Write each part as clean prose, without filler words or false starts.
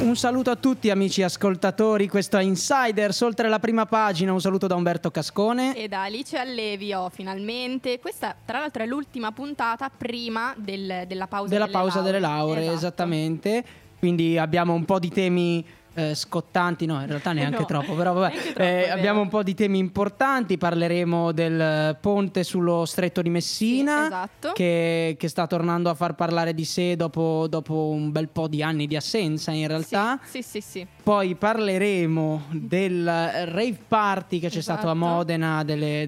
Un saluto a tutti amici ascoltatori, questo è Insiders, oltre la prima pagina. Un saluto da Umberto Cascone e da Alice Allevi. Finalmente, questa tra l'altro è l'ultima puntata prima della pausa delle lauree, esatto. Esattamente, quindi abbiamo un po' di temi scottanti, no, in realtà neanche troppo, però vabbè, troppo, abbiamo un po' di temi importanti. Parleremo del ponte sullo Stretto di Messina, sì, esatto, che sta tornando a far parlare di sé dopo un bel po' di anni di assenza, in realtà. Sì, sì, sì, sì. Poi parleremo del rave party che c'è, esatto, stato a Modena, delle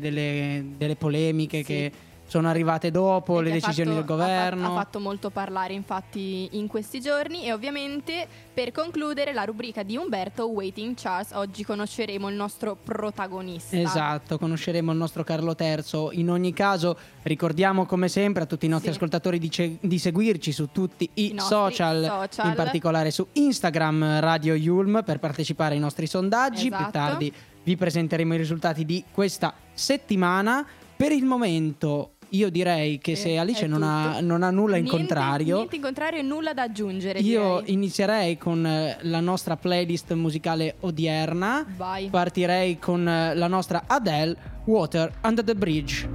polemiche, sì, che sono arrivate dopo, perché le decisioni del governo. Ha fatto molto parlare infatti in questi giorni. E ovviamente per concludere la rubrica di Umberto, Waiting Charles. Oggi conosceremo il nostro protagonista. Esatto, conosceremo il nostro Carlo III. In ogni caso ricordiamo come sempre a tutti i nostri, sì, ascoltatori di seguirci su tutti i social. In particolare su Instagram Radio Yulm per partecipare ai nostri sondaggi, esatto. Più tardi vi presenteremo i risultati di questa settimana. Per il momento io direi che se Alice non ha nulla in contrario, niente in contrario e nulla da aggiungere, io inizierei con la nostra playlist musicale odierna. Vai. Partirei con la nostra Adele, Water Under the Bridge.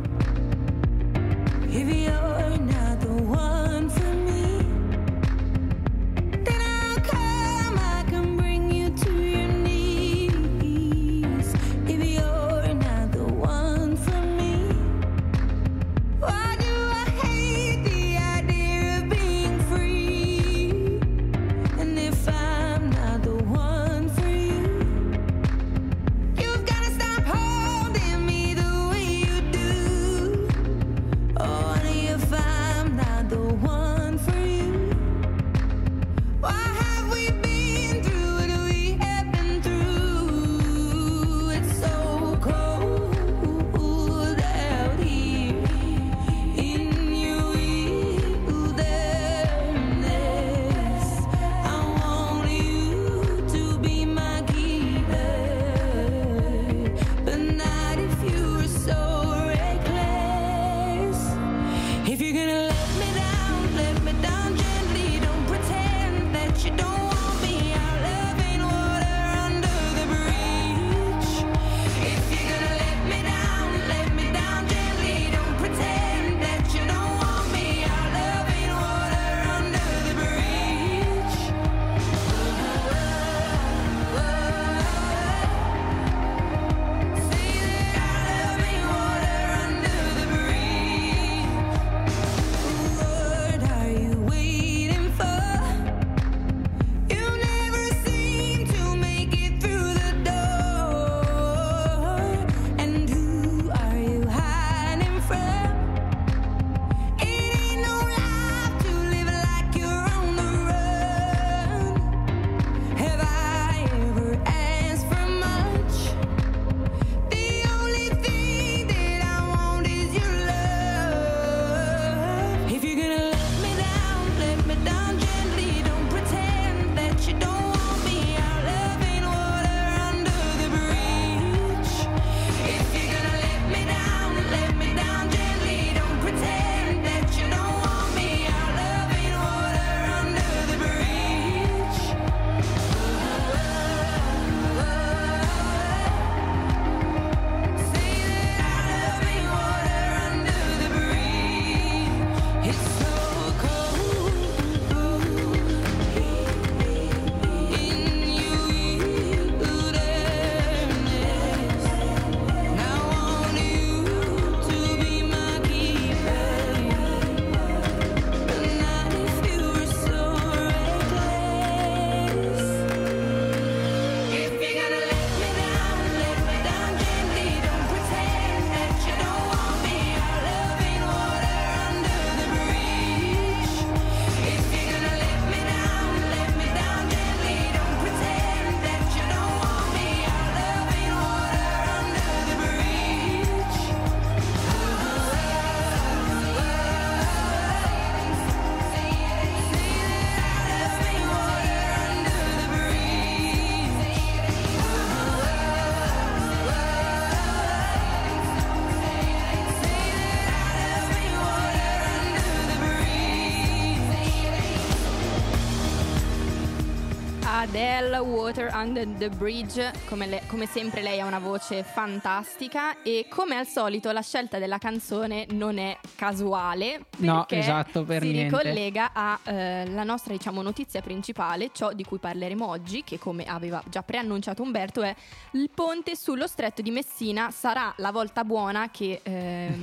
del Water Under the Bridge, come sempre lei ha una voce fantastica e come al solito la scelta della canzone non è casuale, perché no, esatto, per si niente. Ricollega alla nostra, diciamo, notizia principale, ciò di cui parleremo oggi, che come aveva già preannunciato Umberto è il ponte sullo Stretto di Messina. Sarà la volta buona che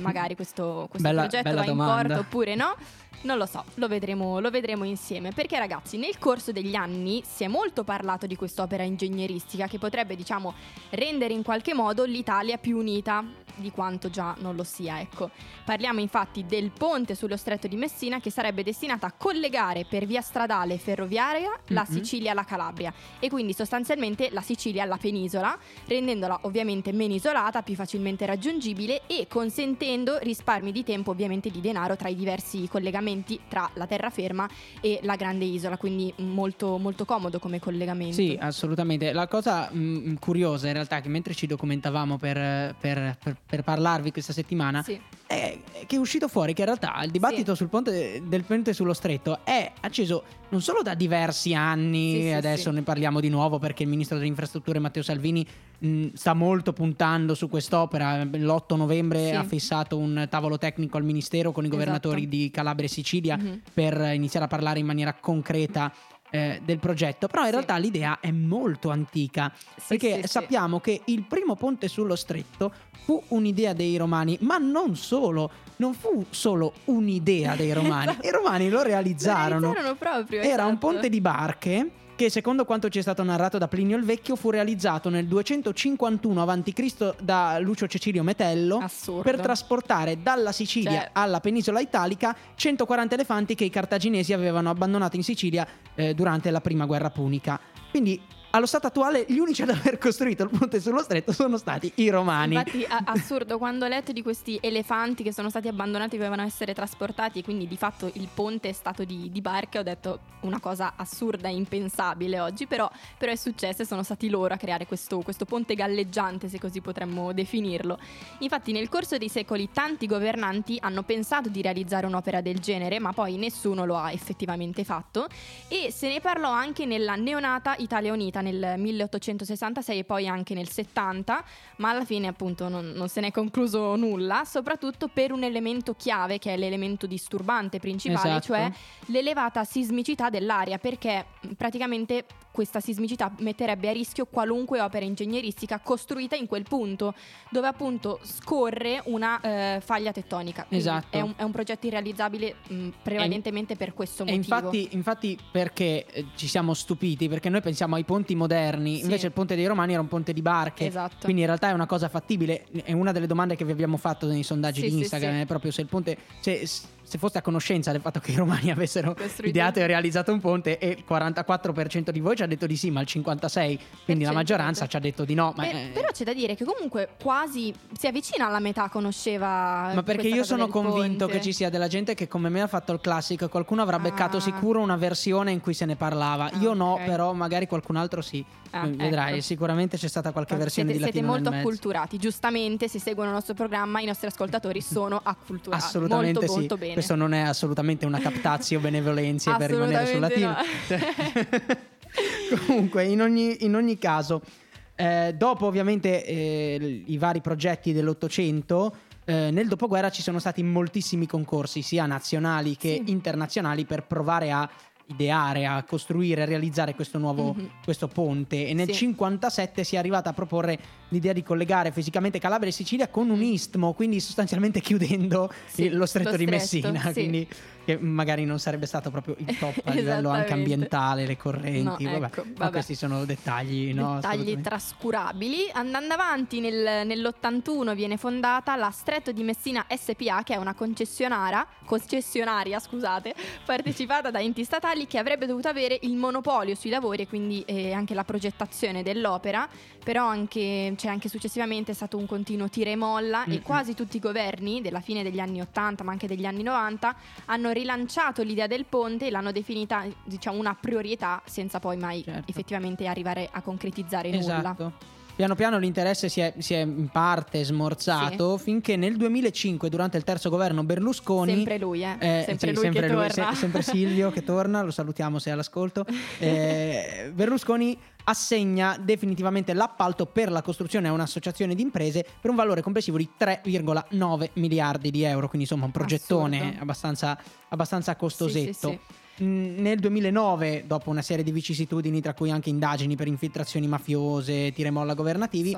magari questo progetto va in porto oppure no? Non lo so, lo vedremo insieme, perché ragazzi nel corso degli anni si è molto parlato di quest'opera ingegneristica che potrebbe, diciamo, rendere in qualche modo l'Italia più unita di quanto già non lo sia, ecco. Parliamo infatti del ponte sullo Stretto di Messina che sarebbe destinato a collegare per via stradale e ferroviaria la Sicilia alla Calabria e quindi sostanzialmente la Sicilia alla penisola, rendendola ovviamente meno isolata, più facilmente raggiungibile e consentendo risparmi di tempo, ovviamente di denaro, tra i diversi collegamenti tra la terraferma e la grande isola, quindi molto, molto comodo come collegamento. Sì, assolutamente. La cosa curiosa in realtà è che mentre ci documentavamo per parlarvi questa settimana, sì, che è uscito fuori che in realtà il dibattito, sì, sul ponte del ponte sullo Stretto è acceso non solo da diversi anni, sì, adesso sì, ne parliamo di nuovo perché il ministro delle infrastrutture Matteo Salvini sta molto puntando su quest'opera. L'8 novembre sì, ha fissato un tavolo tecnico al ministero con i governatori, esatto, di Calabria e Sicilia, per iniziare a parlare in maniera concreta del progetto. Però in realtà l'idea è molto antica, perché sappiamo che il primo ponte sullo Stretto fu un'idea dei Romani, ma non fu solo un'idea dei Romani. Esatto. I Romani lo realizzarono. Lo realizzarono proprio, era esatto, un ponte di barche che, secondo quanto ci è stato narrato da Plinio il Vecchio, fu realizzato nel 251 a.C. da Lucio Cecilio Metello. Assurdo. Per trasportare dalla Sicilia alla penisola italica 140 elefanti che i cartaginesi avevano abbandonato in Sicilia durante la prima guerra punica. Quindi allo stato attuale gli unici ad aver costruito il ponte sullo Stretto sono stati i Romani. Infatti assurdo, quando ho letto di questi elefanti che sono stati abbandonati, dovevano essere trasportati e quindi di fatto il ponte è stato di barche, ho detto una cosa assurda e impensabile oggi, però è successo e sono stati loro a creare questo ponte galleggiante, se così potremmo definirlo. Infatti nel corso dei secoli tanti governanti hanno pensato di realizzare un'opera del genere, ma poi nessuno lo ha effettivamente fatto, e se ne parlò anche nella neonata Italia Unita nel 1866 e poi anche nel 70, ma alla fine appunto non se ne è concluso nulla, soprattutto per un elemento chiave che è l'elemento disturbante principale, esatto, cioè l'elevata sismicità dell'area, perché praticamente questa sismicità metterebbe a rischio qualunque opera ingegneristica costruita in quel punto, dove appunto scorre una faglia tettonica. Esatto. È un progetto irrealizzabile prevalentemente per questo motivo. Infatti perché ci siamo stupiti? Perché noi pensiamo ai ponti moderni, sì, invece il ponte dei Romani era un ponte di barche. Esatto. Quindi in realtà è una cosa fattibile. È una delle domande che vi abbiamo fatto nei sondaggi di Instagram, è proprio se il ponte... Se foste a conoscenza del fatto che i Romani avessero ideato e realizzato un ponte, e il 44% di voi ci ha detto di sì, ma il 56%, quindi la maggioranza, ci ha detto di no. Però c'è da dire che comunque quasi si avvicina alla metà conosceva. Ma perché io sono convinto che ci sia della gente che come me ha fatto il classico, qualcuno avrà beccato sicuro una versione in cui se ne parlava. Io no, però magari qualcun altro sì. Vedrai, ecco, sicuramente c'è stata qualche versione di latino. Siete molto acculturati, giustamente, se seguono il nostro programma i nostri ascoltatori sono acculturati. Assolutamente molto, sì, molto bene. Questo non è assolutamente una captazio benevolenza per rimanere sul latino, no. Comunque in ogni caso, dopo ovviamente i vari progetti dell'Ottocento, nel dopoguerra ci sono stati moltissimi concorsi sia nazionali che internazionali per provare a ideare, a costruire, a realizzare questo nuovo questo ponte, e nel 57 si è arrivata a proporre l'idea di collegare fisicamente Calabria e Sicilia con un istmo, quindi sostanzialmente chiudendo lo Stretto di Messina, quindi che magari non sarebbe stato proprio il top a livello anche ambientale, le correnti, no, ecco, ma questi sono dettagli, no? Dettagli trascurabili. Andando avanti, nell'81 viene fondata la Stretto di Messina SPA, che è una concessionaria, partecipata da enti statali, che avrebbe dovuto avere il monopolio sui lavori e quindi anche la progettazione dell'opera, però anche successivamente è stato un continuo tira e molla e quasi tutti i governi della fine degli anni 80 ma anche degli anni 90 hanno rilanciato l'idea del ponte e l'hanno definita, diciamo, una priorità, senza poi mai effettivamente arrivare a concretizzare nulla. Piano piano l'interesse si è in parte smorzato, sì, finché nel 2005, durante il terzo governo Berlusconi, sempre lui, sempre Silvio che torna, lo salutiamo se è all'ascolto, Berlusconi assegna definitivamente l'appalto per la costruzione a un'associazione di imprese per un valore complessivo di 3,9 miliardi di euro, quindi insomma un progettone abbastanza costosetto. Sì, sì, sì. Nel 2009, dopo una serie di vicissitudini, tra cui anche indagini per infiltrazioni mafiose, tiremolla governativi,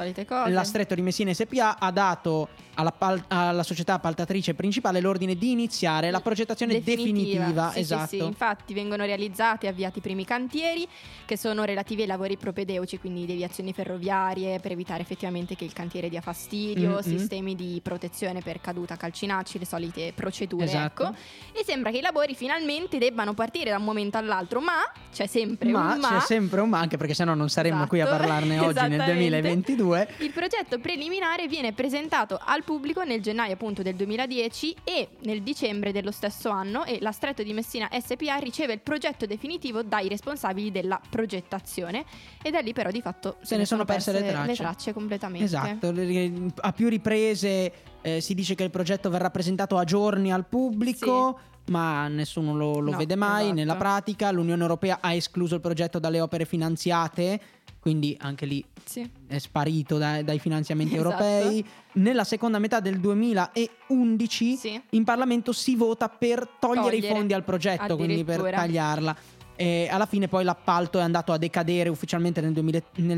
la Stretto di Messina SPA ha dato alla società appaltatrice principale l'ordine di iniziare la progettazione definitiva. Sì, esatto. Sì, sì. Infatti vengono realizzati e avviati i primi cantieri, che sono relativi ai lavori propedeuci, quindi deviazioni ferroviarie per evitare effettivamente che il cantiere dia fastidio, sistemi di protezione per caduta, calcinacci, le solite procedure, esatto. Ecco. E sembra che i lavori finalmente debbano partire da un momento all'altro, ma c'è sempre un ma, anche perché sennò non saremmo qui a parlarne oggi nel 2022. Il progetto preliminare viene presentato al pubblico nel gennaio appunto del 2010 e nel dicembre dello stesso anno, e la Stretto di Messina SPA riceve il progetto definitivo dai responsabili della progettazione, e da lì però di fatto se ne sono perse le tracce completamente. Esatto, a più riprese si dice che il progetto verrà presentato a giorni al pubblico, sì, ma nessuno lo vede mai, esatto, nella pratica. L'Unione Europea ha escluso il progetto dalle opere finanziate, quindi anche lì sì, è sparito dai finanziamenti, esatto, europei. Nella seconda metà del 2011 sì, in Parlamento si vota per togliere i fondi al progetto, quindi per tagliarla. E alla fine poi l'appalto è andato a decadere ufficialmente nel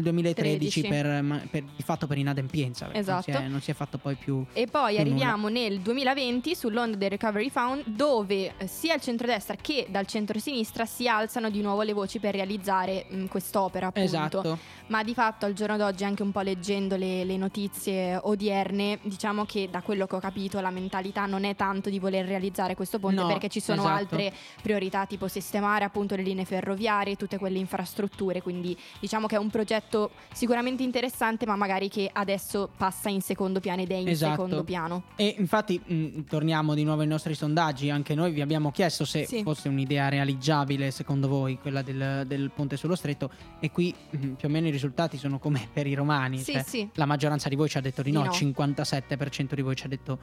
2013 per di fatto per inadempienza, esatto, non si è fatto poi più. E poi arriviamo nel 2020 sull'onda del Recovery Fund, dove sia il centrodestra che dal centrosinistra si alzano di nuovo le voci per realizzare quest'opera, appunto. Esatto. Ma di fatto al giorno d'oggi, anche un po' leggendo le notizie odierne, diciamo che da quello che ho capito la mentalità non è tanto di voler realizzare questo ponte, perché ci sono, esatto, altre priorità, tipo sistemare appunto le linee ferroviarie, tutte quelle infrastrutture, quindi diciamo che è un progetto sicuramente interessante, ma magari che adesso passa in secondo piano ed è in, esatto, secondo piano. E infatti torniamo di nuovo ai nostri sondaggi, anche noi vi abbiamo chiesto se, sì, fosse un'idea realizzabile secondo voi quella del ponte sullo stretto, e qui più o meno i risultati sono come per i romani, sì, cioè, sì, la maggioranza di voi ci ha detto di no. 57% di voi ci ha detto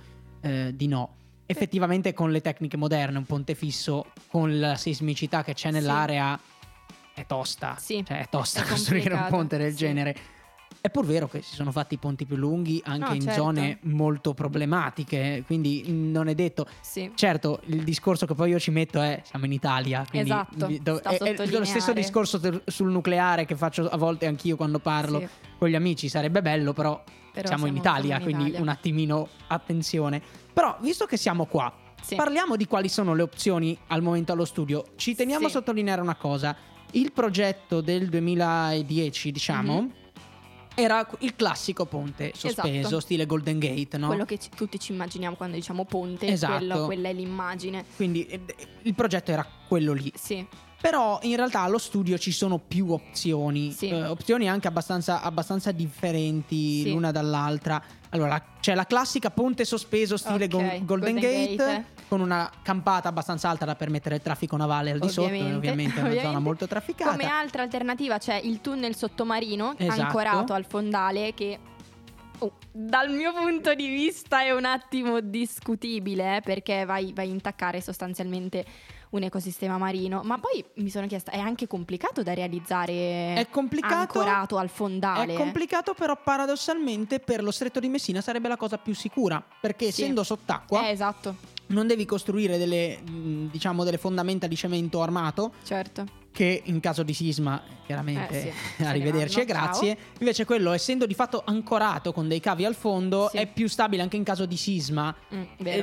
di no. Effettivamente con le tecniche moderne un ponte fisso con la sismicità che c'è nell'area, sì, è tosta, sì, cioè è tosta è costruire un ponte del, sì, genere. È pur vero che si sono fatti ponti più lunghi anche in, certo, zone molto problematiche, quindi non è detto, sì. Certo, il discorso che poi io ci metto è siamo in Italia, quindi, esatto, è lo stesso discorso sul nucleare che faccio a volte anch'io quando parlo, sì, con gli amici. Sarebbe bello, però siamo in Italia, quindi un attimino attenzione. Però visto che siamo qua, sì, parliamo di quali sono le opzioni al momento allo studio. Ci teniamo, sì, a sottolineare una cosa. Il progetto del 2010, diciamo, era il classico ponte sospeso, esatto, stile Golden Gate, no? Quello che tutti ci immaginiamo quando diciamo ponte, esatto, quella è l'immagine. Quindi il progetto era quello lì. Sì. Però in realtà allo studio ci sono più opzioni, sì, opzioni anche abbastanza differenti, sì, l'una dall'altra. Allora c'è la classica ponte sospeso stile, okay, Golden Gate, con una campata abbastanza alta da permettere il traffico navale al di sotto, ovviamente è una zona molto trafficata. Come altra alternativa c'è il tunnel sottomarino, esatto, ancorato al fondale, che dal mio punto di vista è un attimo discutibile, perché vai a intaccare sostanzialmente un ecosistema marino. Ma poi mi sono chiesta, è anche complicato da realizzare? È complicato, ancorato al fondale. È complicato, però paradossalmente per lo Stretto di Messina sarebbe la cosa più sicura, perché, sì, essendo sott'acqua, esatto, non devi costruire delle fondamenta di cemento armato, certo, che in caso di sisma chiaramente arrivederci e grazie. Ciao. Invece quello, essendo di fatto ancorato con dei cavi al fondo, sì, è più stabile anche in caso di sisma,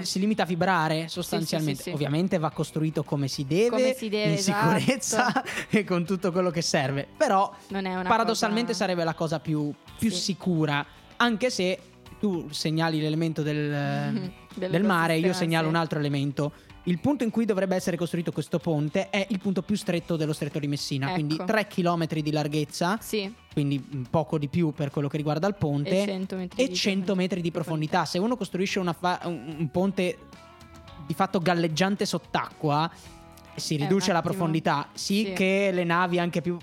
si limita a vibrare sostanzialmente, sì, sì, sì, ovviamente va costruito come si deve in, esatto, sicurezza e con tutto quello che serve, però non è una paradossalmente cosa... sarebbe la cosa più sì, sicura, anche se tu segnali l'elemento del mare, io segnalo, sì, un altro elemento. Il punto in cui dovrebbe essere costruito questo ponte è il punto più stretto dello Stretto di Messina, ecco, quindi 3 km di larghezza, sì, quindi poco di più per quello che riguarda il ponte, e 100 metri di profondità. Se uno costruisce un ponte di fatto galleggiante sott'acqua, si riduce la profondità, sì, che le navi anche più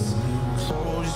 Close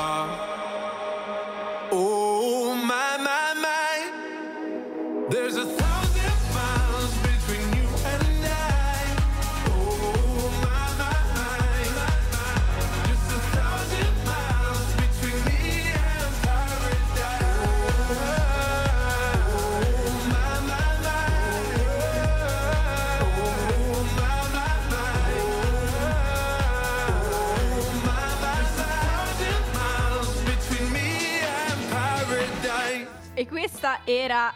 Oh my, my, my. There's 1,000 miles between you and I. Oh my. E questa era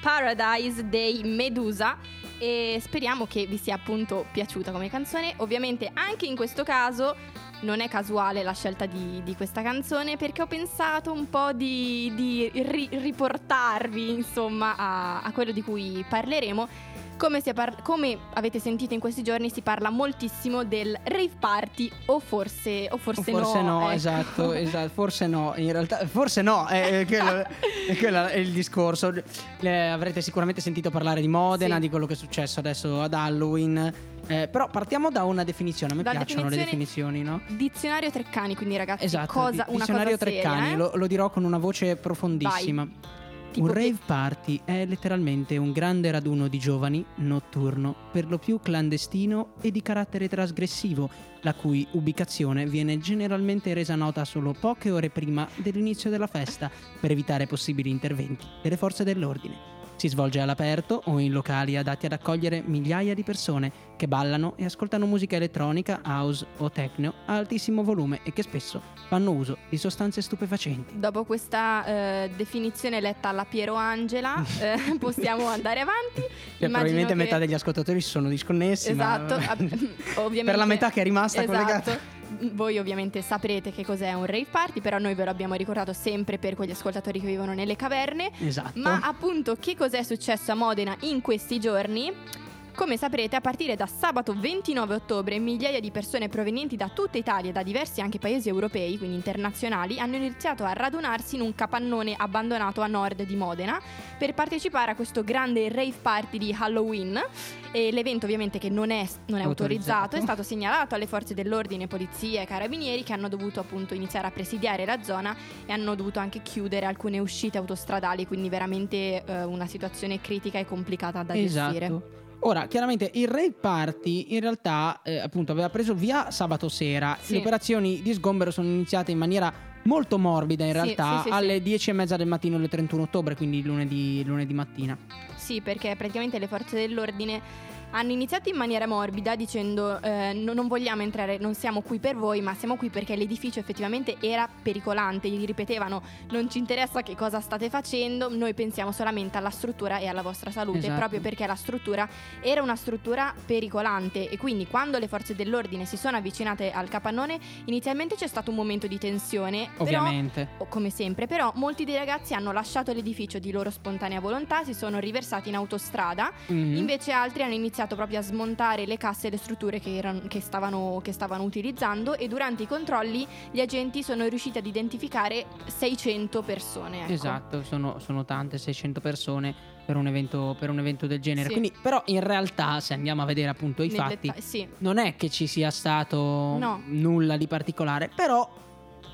Paradise dei Medusa, e speriamo che vi sia appunto piaciuta come canzone. Ovviamente anche in questo caso non è casuale la scelta di questa canzone, perché ho pensato un po' di riportarvi insomma a quello di cui parleremo. Come avete sentito in questi giorni si parla moltissimo del rave party, o forse no, ecco. esatto, forse no, in realtà forse no, quello è il discorso. Avrete sicuramente sentito parlare di Modena, sì, di quello che è successo adesso ad Halloween. Però partiamo da una definizione. A me piacciono le definizioni, no? Dizionario Treccani, quindi ragazzi, esatto, una cosa Treccani, seria, eh? lo dirò con una voce profondissima. Vai. Un rave party è letteralmente un grande raduno di giovani, notturno, per lo più clandestino e di carattere trasgressivo, la cui ubicazione viene generalmente resa nota solo poche ore prima dell'inizio della festa, per evitare possibili interventi delle forze dell'ordine. Si svolge all'aperto o in locali adatti ad accogliere migliaia di persone che ballano e ascoltano musica elettronica, house o techno a altissimo volume e che spesso fanno uso di sostanze stupefacenti. Dopo questa definizione letta alla Piero Angela possiamo andare avanti. Probabilmente metà degli ascoltatori si sono disconnessi. Esatto, ma... ovviamente, per la metà che è rimasta, esatto, collegata. Voi ovviamente saprete che cos'è un rave party, però noi ve lo abbiamo ricordato sempre per quegli ascoltatori che vivono nelle caverne. Esatto. Ma appunto, che cos'è successo a Modena in questi giorni? Come saprete, a partire da sabato 29 ottobre, migliaia di persone provenienti da tutta Italia e da diversi anche paesi europei, quindi internazionali, hanno iniziato a radunarsi in un capannone abbandonato a nord di Modena per partecipare a questo grande rave party di Halloween. E l'evento, ovviamente, che non è autorizzato, è stato segnalato alle forze dell'ordine, polizia e carabinieri, che hanno dovuto appunto iniziare a presidiare la zona e hanno dovuto anche chiudere alcune uscite autostradali, quindi veramente una situazione critica e complicata da gestire. Ora, chiaramente il rave party in realtà appunto aveva preso via sabato sera. Sì. Le operazioni di sgombero sono iniziate in maniera molto morbida in realtà alle 10:30 del mattino del 31 ottobre, quindi lunedì mattina. Sì, perché praticamente le forze dell'ordine hanno iniziato in maniera morbida dicendo non vogliamo entrare, non siamo qui per voi, ma siamo qui perché l'edificio effettivamente era pericolante. Gli ripetevano: non ci interessa che cosa state facendo, noi pensiamo solamente alla struttura e alla vostra salute. Esatto. Proprio perché la struttura era una struttura pericolante. E quindi quando le forze dell'ordine si sono avvicinate al capannone, inizialmente c'è stato un momento di tensione, ovviamente, però, come sempre. Però molti dei ragazzi hanno lasciato l'edificio di loro spontanea volontà, si sono riversati in autostrada. Mm-hmm. Invece altri hanno iniziato proprio a smontare le casse e le strutture che stavano utilizzando, e durante i controlli gli agenti sono riusciti ad identificare 600 persone. Ecco. Esatto, sono tante, 600 persone per un evento del genere. Sì. Quindi, però in realtà, se andiamo a vedere appunto i fatti, sì, non è che ci sia stato nulla di particolare. Però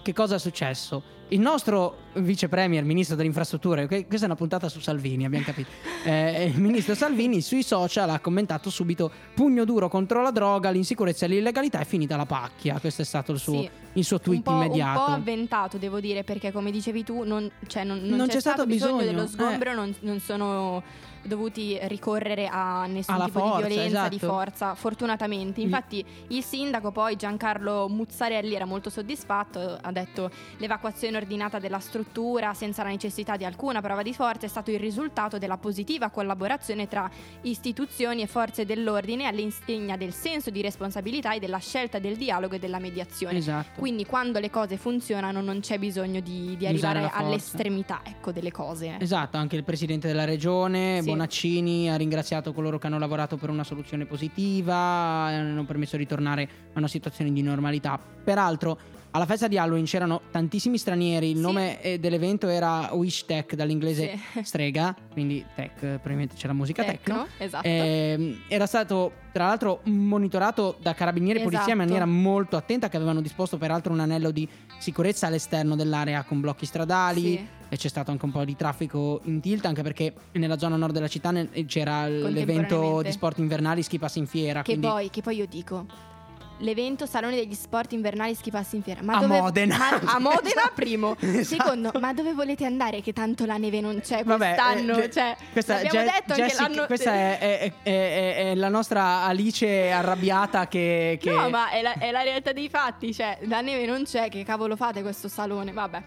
che cosa è successo? Il nostro vice premier, ministro delle infrastrutture, questa è una puntata su Salvini, abbiamo capito. Il ministro Salvini sui social ha commentato subito: pugno duro contro la droga, l'insicurezza e l'illegalità, è finita la pacchia. Questo è stato il suo tweet immediato. Un po' avventato, devo dire, perché come dicevi tu, non c'è stato bisogno dello sgombero, non sono dovuti ricorrere a nessun tipo di violenza, esatto, di forza, fortunatamente. Infatti il sindaco poi, Giancarlo Muzzarelli, era molto soddisfatto, ha detto: l'evacuazione ordinata della struttura senza la necessità di alcuna prova di forza è stato il risultato della positiva collaborazione tra istituzioni e forze dell'ordine, all'insegna del senso di responsabilità e della scelta del dialogo e della mediazione. Esatto. Quindi quando le cose funzionano non c'è bisogno di arrivare all'estremità, ecco, delle cose. Esatto, anche il presidente della regione, Bonaccini, ha ringraziato coloro che hanno lavorato per una soluzione positiva, hanno permesso di tornare a una situazione di normalità. Peraltro alla festa di Halloween c'erano tantissimi stranieri. Il nome dell'evento era Wish Tech, dall'inglese strega, quindi tech, probabilmente c'era musica techno. Esatto. Era stato tra l'altro monitorato da carabinieri e polizia in maniera molto attenta, che avevano disposto peraltro un anello di sicurezza all'esterno dell'area con blocchi stradali. Sì. E c'è stato anche un po' di traffico in tilt, anche perché nella zona nord della città c'era l'evento di sport invernali, Ski Pass in Fiera. Che poi io dico, l'evento Salone degli Sport Invernali Ski Pass in Fiera, Modena. A Modena, primo. Esatto. Secondo, ma dove volete andare che tanto la neve non c'è quest'anno? Vabbè, questa è la nostra Alice arrabbiata che... No, ma è la realtà dei fatti, cioè la neve non c'è, che cavolo fate questo salone? Vabbè,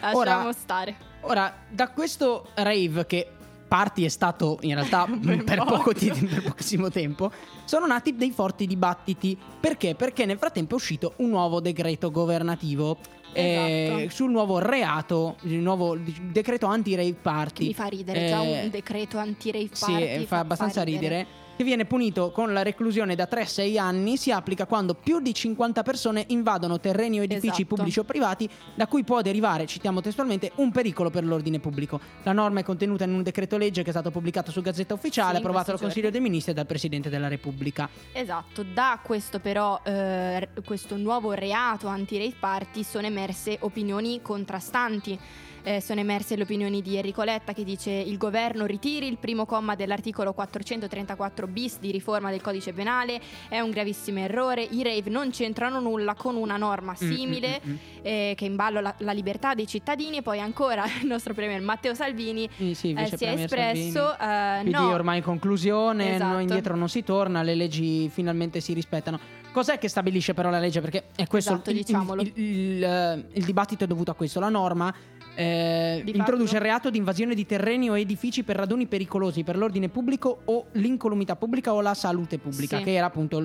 lasciamo stare. Ora, da questo rave, che party è stato in realtà per pochissimo tempo, sono nati dei forti dibattiti. Perché? Perché nel frattempo è uscito un nuovo decreto governativo. Esatto. Sul nuovo reato, il nuovo decreto anti-rave party. Mi fa ridere, già un decreto anti-rave party. Sì, fa abbastanza ridere. Che viene punito con la reclusione da 3-6 anni, si applica quando più di 50 persone invadono terreni o edifici pubblici o privati da cui può derivare, citiamo testualmente, un pericolo per l'ordine pubblico. La norma è contenuta in un decreto legge che è stato pubblicato su Gazzetta Ufficiale, approvato dal Consiglio dei Ministri e dal Presidente della Repubblica. Esatto, da questo però questo nuovo reato anti-rave party sono emerse opinioni contrastanti. Sono emerse le opinioni di Enrico Letta, che dice: il governo ritiri il primo comma dell'articolo 434 bis di riforma del codice penale, è un gravissimo errore, i rave non c'entrano nulla con una norma simile che in ballo la libertà dei cittadini. E poi ancora il nostro premier Matteo Salvini si è espresso PD ormai conclusione, indietro non si torna, le leggi finalmente si rispettano. Cos'è che stabilisce però la legge? Perché è questo, il dibattito è dovuto a questo. La norma introduce il reato di invasione di terreni o edifici per raduni pericolosi per l'ordine pubblico o l'incolumità pubblica o la salute pubblica, che era appunto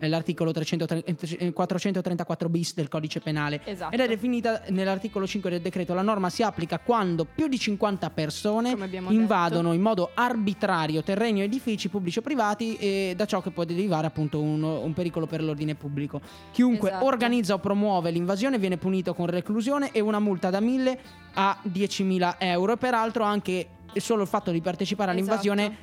l'articolo 434 bis del codice penale. Esatto. Ed è definita nell'articolo 5 del decreto. La norma si applica quando più di 50 persone invadono in modo arbitrario terreni o edifici pubblici o privati, e da ciò che può derivare appunto un pericolo per l'ordine pubblico. Chiunque organizza o promuove l'invasione viene punito con reclusione e una multa da 1.000 a 10.000 euro. E peraltro anche solo il fatto di partecipare all'invasione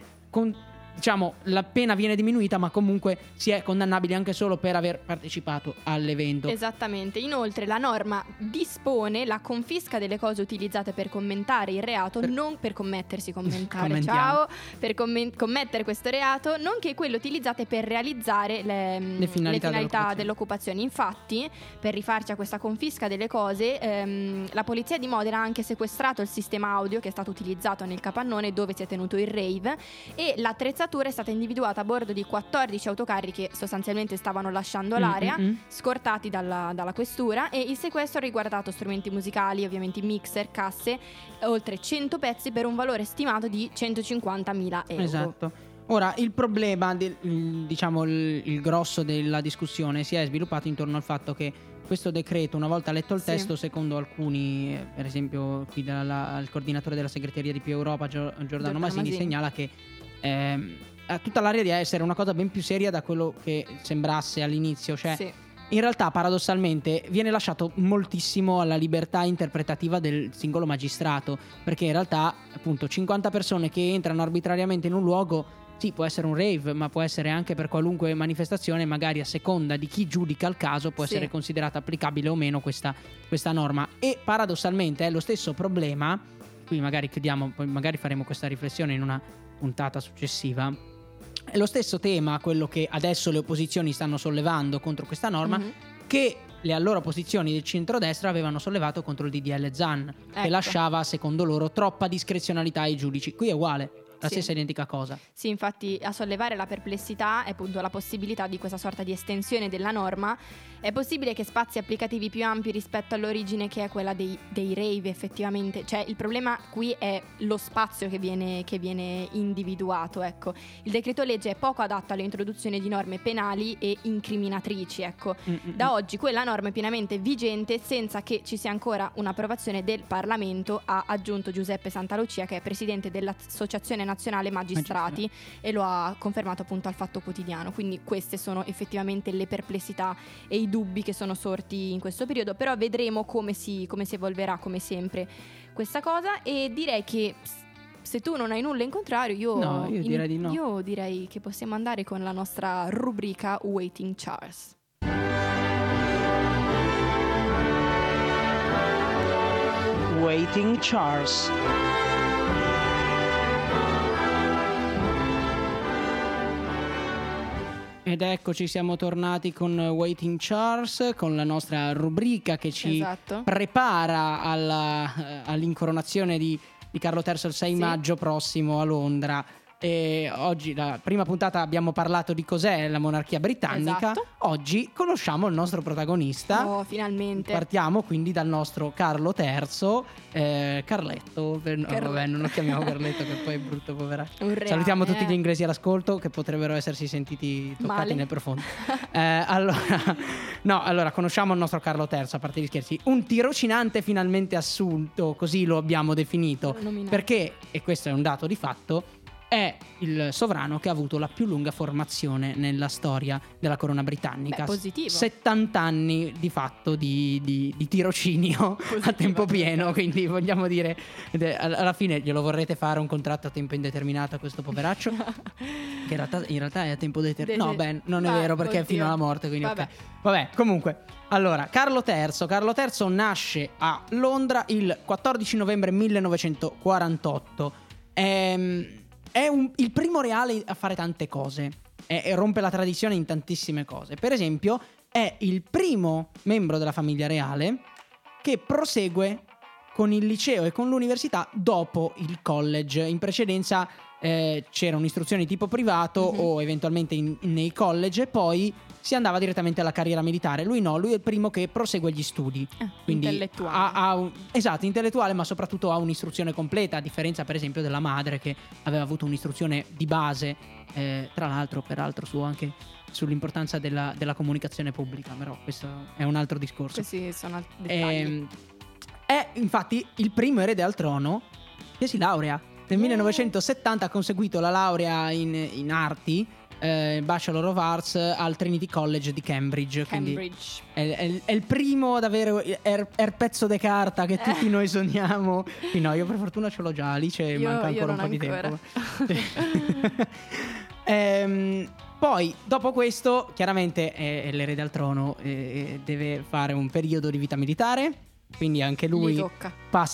diciamo, la pena viene diminuita, ma comunque si è condannabili anche solo per aver partecipato all'evento. Esattamente. Inoltre la norma dispone la confisca delle cose utilizzate per commentare il reato, non per commettersi commentare, ciao, per commettere questo reato, nonché quelle utilizzate per realizzare le finalità dell'occupazione. Infatti, per rifarci a questa confisca delle cose, la polizia di Modena ha anche sequestrato il sistema audio che è stato utilizzato nel capannone dove si è tenuto il rave, e l'attrezzatura è stata individuata a bordo di 14 autocarri che sostanzialmente stavano lasciando l'area, scortati dalla questura, e il sequestro ha riguardato strumenti musicali, ovviamente mixer, casse, oltre 100 pezzi per un valore stimato di 150.000 euro. Esatto. Ora, il problema, il grosso della discussione si è sviluppato intorno al fatto che questo decreto, una volta letto il testo, secondo alcuni, per esempio qui il coordinatore della segreteria di Più Europa, Giordano Masini, segnala che ha tutta l'aria di essere una cosa ben più seria da quello che sembrasse all'inizio, cioè in realtà paradossalmente viene lasciato moltissimo alla libertà interpretativa del singolo magistrato, perché in realtà appunto 50 persone che entrano arbitrariamente in un luogo, sì, può essere un rave, ma può essere anche per qualunque manifestazione, magari a seconda di chi giudica il caso può essere considerata applicabile o meno questa norma. E paradossalmente è lo stesso problema, qui magari chiudiamo, poi magari faremo questa riflessione in una puntata successiva, è lo stesso tema quello che adesso le opposizioni stanno sollevando contro questa norma, che le allora posizioni del centrodestra avevano sollevato contro il DDL Zan, che lasciava secondo loro troppa discrezionalità ai giudici. Qui è uguale, la stessa identica cosa. Sì, infatti a sollevare la perplessità è appunto la possibilità di questa sorta di estensione della norma. È possibile che spazi applicativi più ampi rispetto all'origine, che è quella dei rave, effettivamente. Cioè il problema qui è lo spazio che viene individuato, ecco. Il decreto legge è poco adatto all'introduzione di norme penali e incriminatrici, ecco. Da oggi quella norma è pienamente vigente senza che ci sia ancora un'approvazione del Parlamento, ha aggiunto Giuseppe Santalucia, che è presidente dell'Associazione Nazionale Magistrati, e lo ha confermato appunto al Fatto Quotidiano. Quindi queste sono effettivamente le perplessità e i dubbi che sono sorti in questo periodo, però vedremo come si evolverà, come sempre, questa cosa. E direi che se tu non hai nulla in contrario, io direi di no. Io direi che possiamo andare con la nostra rubrica Waiting Charles. Waiting Charles. Ed eccoci, siamo tornati con Waiting Charles, con la nostra rubrica che ci prepara all'incoronazione di Carlo III il 6 maggio prossimo a Londra. E oggi, la prima puntata, abbiamo parlato di cos'è la monarchia britannica. Oggi conosciamo il nostro protagonista. Oh, finalmente. Partiamo quindi dal nostro Carlo III, Carletto. Vabbè, non lo chiamiamo Carletto che poi è brutto, poveraccio. Salutiamo tutti gli inglesi all'ascolto che potrebbero essersi sentiti toccati nel profondo. Allora conosciamo il nostro Carlo III, a parte gli scherzi. Un tirocinante finalmente assunto, così lo abbiamo definito, perché, e questo è un dato di fatto, è il sovrano che ha avuto la più lunga formazione nella storia della corona britannica. Beh, positivo. 70 anni di fatto di tirocinio a tempo pieno, quindi vogliamo dire, alla fine glielo vorrete fare un contratto a tempo indeterminato a questo poveraccio che in realtà è a tempo determinato. No, beh, non è vero, perché è fino alla morte, quindi vabbè, comunque. Allora, Carlo III nasce a Londra il 14 novembre 1948. È il primo reale a fare tante cose, e rompe la tradizione in tantissime cose. Per esempio, è il primo membro della famiglia reale che prosegue con il liceo e con l'università dopo il college. In precedenza c'era un'istruzione di tipo privato o eventualmente nei college, e poi si andava direttamente alla carriera militare. Lui è il primo che prosegue gli studi. Quindi intellettuale. Intellettuale, ma soprattutto ha un'istruzione completa, a differenza per esempio della madre che aveva avuto un'istruzione di base, tra l'altro peraltro suo anche sull'importanza della comunicazione pubblica, però questo è un altro discorso. Sì, sono dettagli. È infatti il primo erede al trono che si laurea. Nel 1970 ha conseguito la laurea in arti, Bachelor of Arts, al Trinity College di Cambridge. Quindi è il primo ad avere il pezzo de carta che tutti noi sogniamo. No, io per fortuna ce l'ho già, lì manca ancora un po' di tempo. Poi dopo questo chiaramente è l'erede al trono, deve fare un periodo di vita militare, quindi anche lui gli tocca. Tra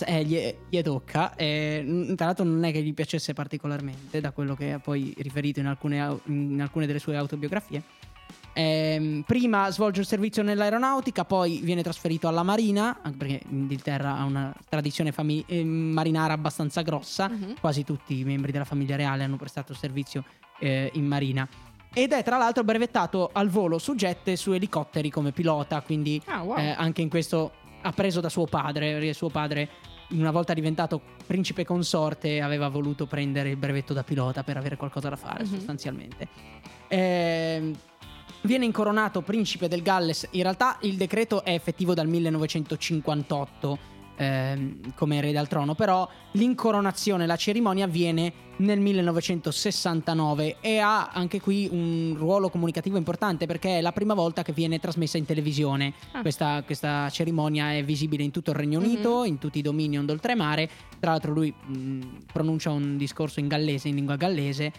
l'altro non è che gli piacesse particolarmente, da quello che ha poi riferito in alcune delle sue autobiografie. Prima svolge il servizio nell'aeronautica, poi viene trasferito alla marina, anche perché l'Inghilterra ha una tradizione marinara abbastanza grossa. Quasi tutti i membri della famiglia reale hanno prestato servizio in marina, ed è tra l'altro brevettato al volo su jet e su elicotteri come pilota, quindi anche in questo ha preso da suo padre, perché suo padre, una volta diventato principe consorte, aveva voluto prendere il brevetto da pilota per avere qualcosa da fare, sostanzialmente. Viene incoronato principe del Galles. In realtà il decreto è effettivo dal 1958 come erede al trono, però l'incoronazione, la cerimonia avviene nel 1969 e ha anche qui un ruolo comunicativo importante, perché è la prima volta che viene trasmessa in televisione. Questa cerimonia è visibile in tutto il Regno Unito, in tutti i dominion d'oltremare. Tra l'altro lui pronuncia un discorso in gallese, in lingua gallese,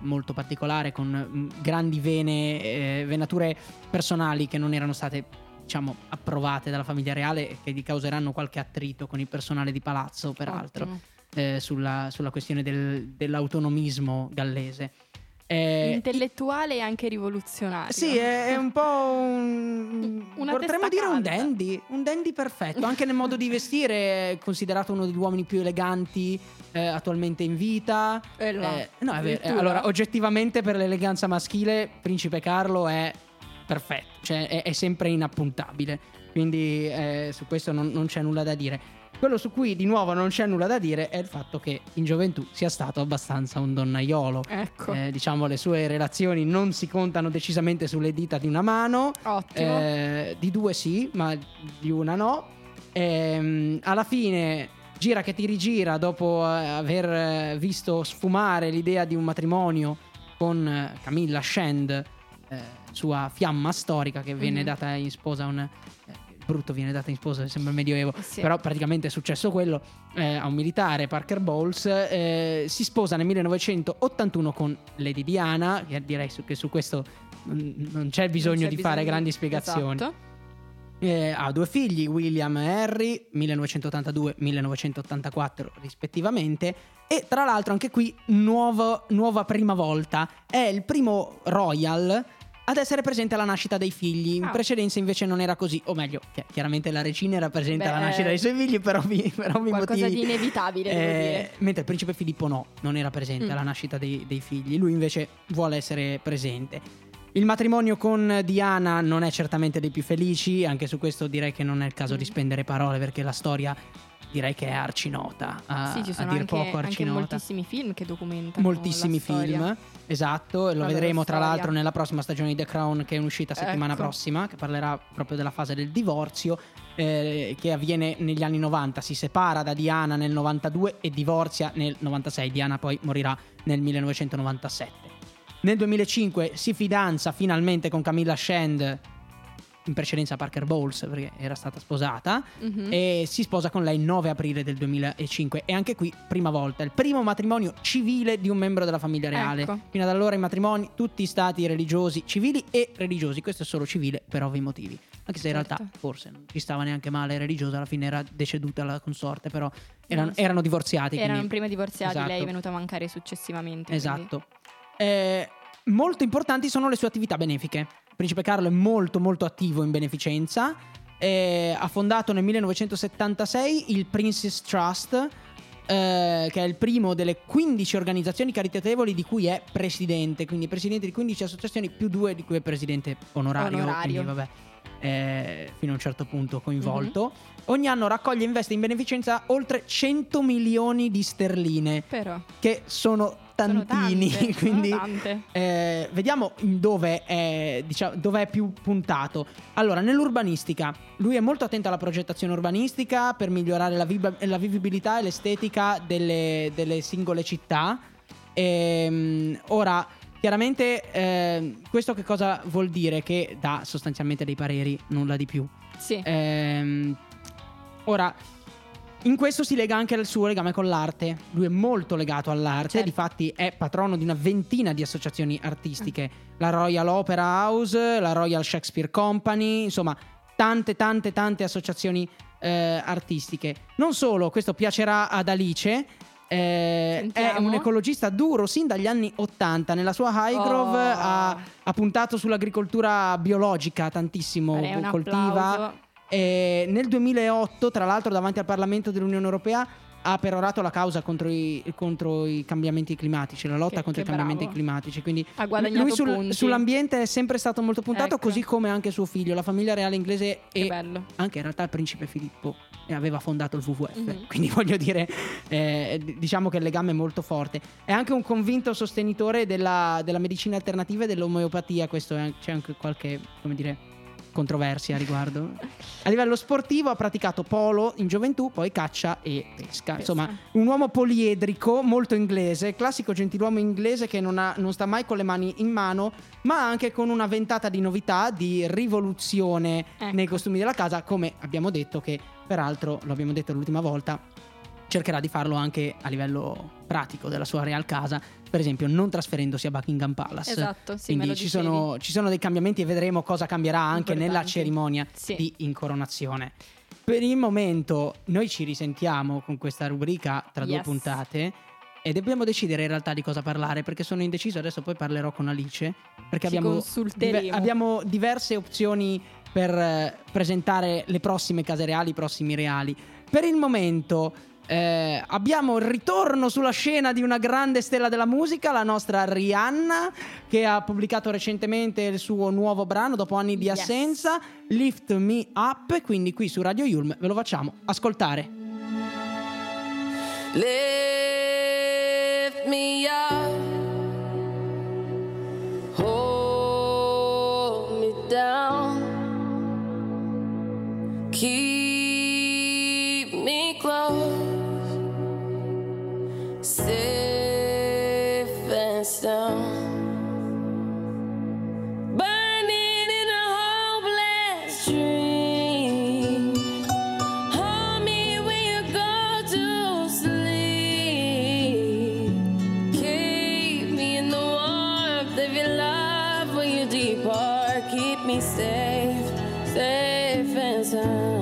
molto particolare, con grandi venature personali che non erano state, diciamo, approvate dalla famiglia reale e che gli causeranno qualche attrito con il personale di palazzo, peraltro, sulla questione dell'autonomismo gallese. Intellettuale e anche rivoluzionario. Sì, è un po' potremmo dire un dandy perfetto, anche nel modo di vestire. È considerato uno degli uomini più eleganti attualmente in vita. No, è vero. Allora, oggettivamente, per l'eleganza maschile, Principe Carlo è perfetto, cioè è sempre inappuntabile. Quindi su questo non c'è nulla da dire. Quello su cui di nuovo non c'è nulla da dire è il fatto che in gioventù sia stato abbastanza un donnaiolo. Ecco. Diciamo, le sue relazioni non si contano decisamente sulle dita di una mano. Ottimo. Di due sì, ma di una no. Alla fine, gira che ti rigira, dopo aver visto sfumare l'idea di un matrimonio con Camilla Shand, sua fiamma storica, che viene data in sposa brutto, viene data in sposa, sembra il medioevo, però praticamente è successo quello, a un militare, Parker Bowles. Si sposa nel 1981 con Lady Diana, che direi che su questo non c'è bisogno di fare grandi spiegazioni. Esatto. Ha due figli, William e Harry, 1982-1984 rispettivamente. E tra l'altro anche qui nuova prima volta, è il primo royal ad essere presente alla nascita dei figli. In precedenza invece non era così, o meglio, chiaramente la regina era presente alla nascita dei suoi figli, però qualcosa di inevitabile, devo dire. Mentre il principe Filippo non era presente alla nascita dei figli. Lui invece vuole essere presente. Il matrimonio con Diana non è certamente dei più felici, anche su questo direi che non è il caso di spendere parole, perché la storia direi che è arcinota, anche moltissimi film che documentano storia. Esatto, lo vedremo tra l'altro nella prossima stagione di The Crown, che è uscita settimana prossima, che parlerà proprio della fase del divorzio, che avviene negli anni 90. Si separa da Diana nel 92 e divorzia nel 96. Diana poi morirà nel 1997. Nel 2005 si fidanza finalmente con Camilla Shand, in precedenza Parker Bowles, perché era stata sposata, e si sposa con lei il 9 aprile del 2005. E anche qui prima volta, il primo matrimonio civile di un membro della famiglia reale. Ecco. Fino ad allora i matrimoni, tutti stati religiosi, civili e religiosi. Questo è solo civile per ovvi motivi, anche se in realtà forse non ci stava neanche male religiosa. Alla fine era deceduta la consorte, però erano divorziati. Erano prima divorziati, lei è venuta a mancare successivamente. Esatto. Molto importanti sono le sue attività benefiche. Principe Carlo è molto molto attivo in beneficenza. Ha fondato nel 1976 il Prince's Trust, che è il primo delle 15 organizzazioni caritatevoli di cui è presidente. Quindi presidente di 15 associazioni, più due di cui è presidente onorario. Quindi, vabbè, fino a un certo punto coinvolto. Ogni anno raccoglie e investe in beneficenza oltre 100 milioni di sterline, però, che sono tantini, quindi vediamo dove è, diciamo, dove è più puntato. Allora, nell'urbanistica lui è molto attento alla progettazione urbanistica per migliorare la vivibilità e l'estetica delle singole città. Ora chiaramente questo che cosa vuol dire? Che dà sostanzialmente dei pareri, nulla di più. Ora In questo si lega anche al suo legame con l'arte. Lui è molto legato all'arte, certo. Difatti è patrono di una ventina di associazioni artistiche, la Royal Opera House, la Royal Shakespeare Company, insomma tante associazioni artistiche. Non solo, questo piacerà ad Alice, è un ecologista duro sin dagli anni 80. Nella sua Highgrove ha puntato sull'agricoltura biologica tantissimo, coltiva. E nel 2008, tra l'altro, davanti al Parlamento dell'Unione Europea ha perorato la causa contro i cambiamenti climatici, la lotta contro i cambiamenti climatici. Quindi ha guadagnato lui sull'ambiente è sempre stato molto puntato, ecco. Così come anche suo figlio, la famiglia reale inglese, che e bello. Anche in realtà il principe Filippo aveva fondato il WWF, quindi voglio dire, diciamo che il legame è molto forte. È anche un convinto sostenitore della medicina alternativa e dell'omeopatia. Questo c'è anche qualche, come dire, controversia a riguardo. A livello sportivo ha praticato polo in gioventù, poi caccia e pesca. Insomma, un uomo poliedrico, molto inglese, classico gentiluomo inglese che non sta mai con le mani in mano, ma anche con una ventata di novità, di rivoluzione nei costumi della casa, come abbiamo detto, che peraltro lo abbiamo detto l'ultima volta, cercherà di farlo anche a livello pratico della sua real casa, per esempio non trasferendosi a Buckingham Palace. Esatto, sì, quindi ci sono dei cambiamenti e vedremo cosa cambierà anche nella cerimonia di incoronazione. Per il momento noi ci risentiamo con questa rubrica tra due puntate e dobbiamo decidere in realtà di cosa parlare, perché sono indeciso. Adesso poi parlerò con Alice, perché abbiamo diverse opzioni per presentare le prossime case reali, i prossimi reali. Per il momento abbiamo il ritorno sulla scena di una grande stella della musica, la nostra Rihanna, che ha pubblicato recentemente il suo nuovo brano dopo anni di assenza, Lift Me Up. Quindi qui su Radio Yulm ve lo facciamo ascoltare. Lift me up, hold me down, keep me close, safe and sound, burning in a hopeless dream. Hold me when you go to sleep, keep me in the warmth of your love when you depart. Keep me safe, safe and sound.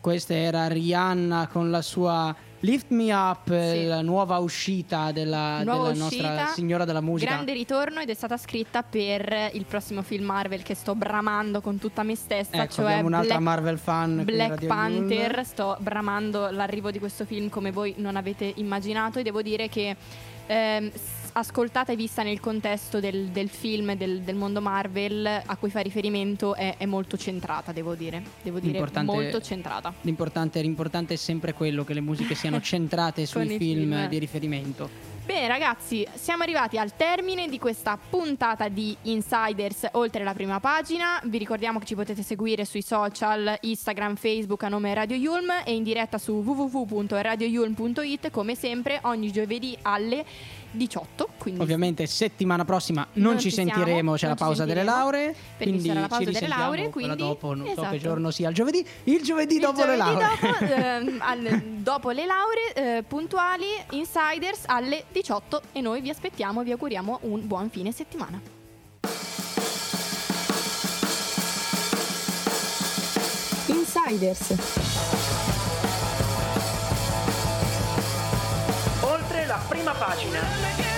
Questa era Rihanna con la sua Lift Me Up, sì, la nuova uscita della uscita, nostra signora della musica. Grande ritorno, ed è stata scritta per il prossimo film Marvel che sto bramando con tutta me stessa, ecco, cioè un'altra Marvel fan, Black Panther, Yulm. Sto bramando l'arrivo di questo film come voi non avete immaginato, e devo dire che ascoltata e vista nel contesto del film, del mondo Marvel a cui fa riferimento, è molto centrata, devo dire molto centrata. L'importante è sempre quello, che le musiche siano centrate sui film di riferimento. Bene ragazzi, siamo arrivati al termine di questa puntata di Insiders Oltre la Prima Pagina. Vi ricordiamo che ci potete seguire sui social, Instagram, Facebook a nome Radio Yulm, e in diretta su www.radioyulm.it come sempre ogni giovedì alle 18, quindi ovviamente settimana prossima non ci sentiremo, c'è la pausa delle lauree, quindi ci risentiamo quindi dopo, non so che giorno sia, il giovedì, dopo le lauree, dopo le lauree puntuali, Insiders alle 18, e noi vi aspettiamo e vi auguriamo un buon fine settimana. Insiders Oltre la Prima Pagina.